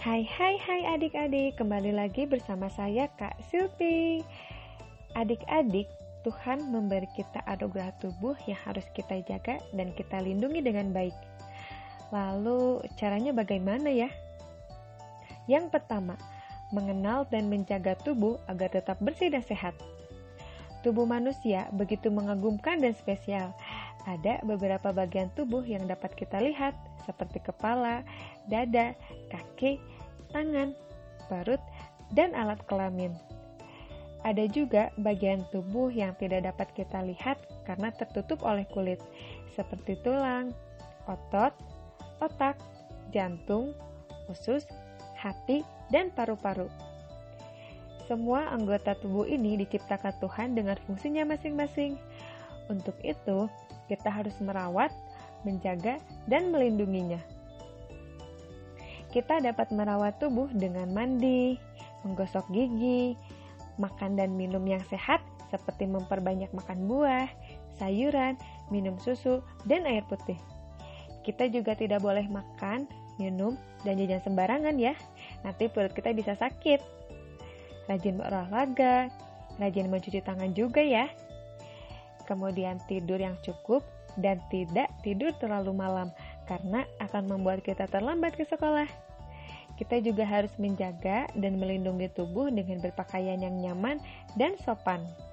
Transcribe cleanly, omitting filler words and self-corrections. Hai adik-adik, kembali lagi bersama saya Kak Syufi. Adik-adik, Tuhan memberi kita anugerah tubuh yang harus kita jaga dan kita lindungi dengan baik. Lalu caranya bagaimana ya? Yang pertama, mengenal dan menjaga tubuh agar tetap bersih dan sehat. Tubuh manusia begitu mengagumkan dan spesial. Ada beberapa bagian tubuh yang dapat kita lihat, seperti kepala, dada, kaki, tangan, perut, dan alat kelamin. Ada juga bagian tubuh yang tidak dapat kita lihat karena tertutup oleh kulit, seperti tulang, otot, otak, jantung, usus, hati, dan paru-paru. Semua anggota tubuh ini diciptakan Tuhan dengan fungsinya masing-masing. Untuk itu, kita harus merawat, menjaga, dan melindunginya. Kita dapat merawat tubuh dengan mandi, menggosok gigi, makan dan minum yang sehat seperti memperbanyak makan buah, sayuran, minum susu, dan air putih. Kita juga tidak boleh makan, minum, dan jajan sembarangan ya. Nanti perut kita bisa sakit. Rajin berolahraga, rajin mencuci tangan juga ya. Kemudian tidur yang cukup dan tidak tidur terlalu malam karena akan membuat kita terlambat ke sekolah. Kita juga harus menjaga dan melindungi tubuh dengan berpakaian yang nyaman dan sopan.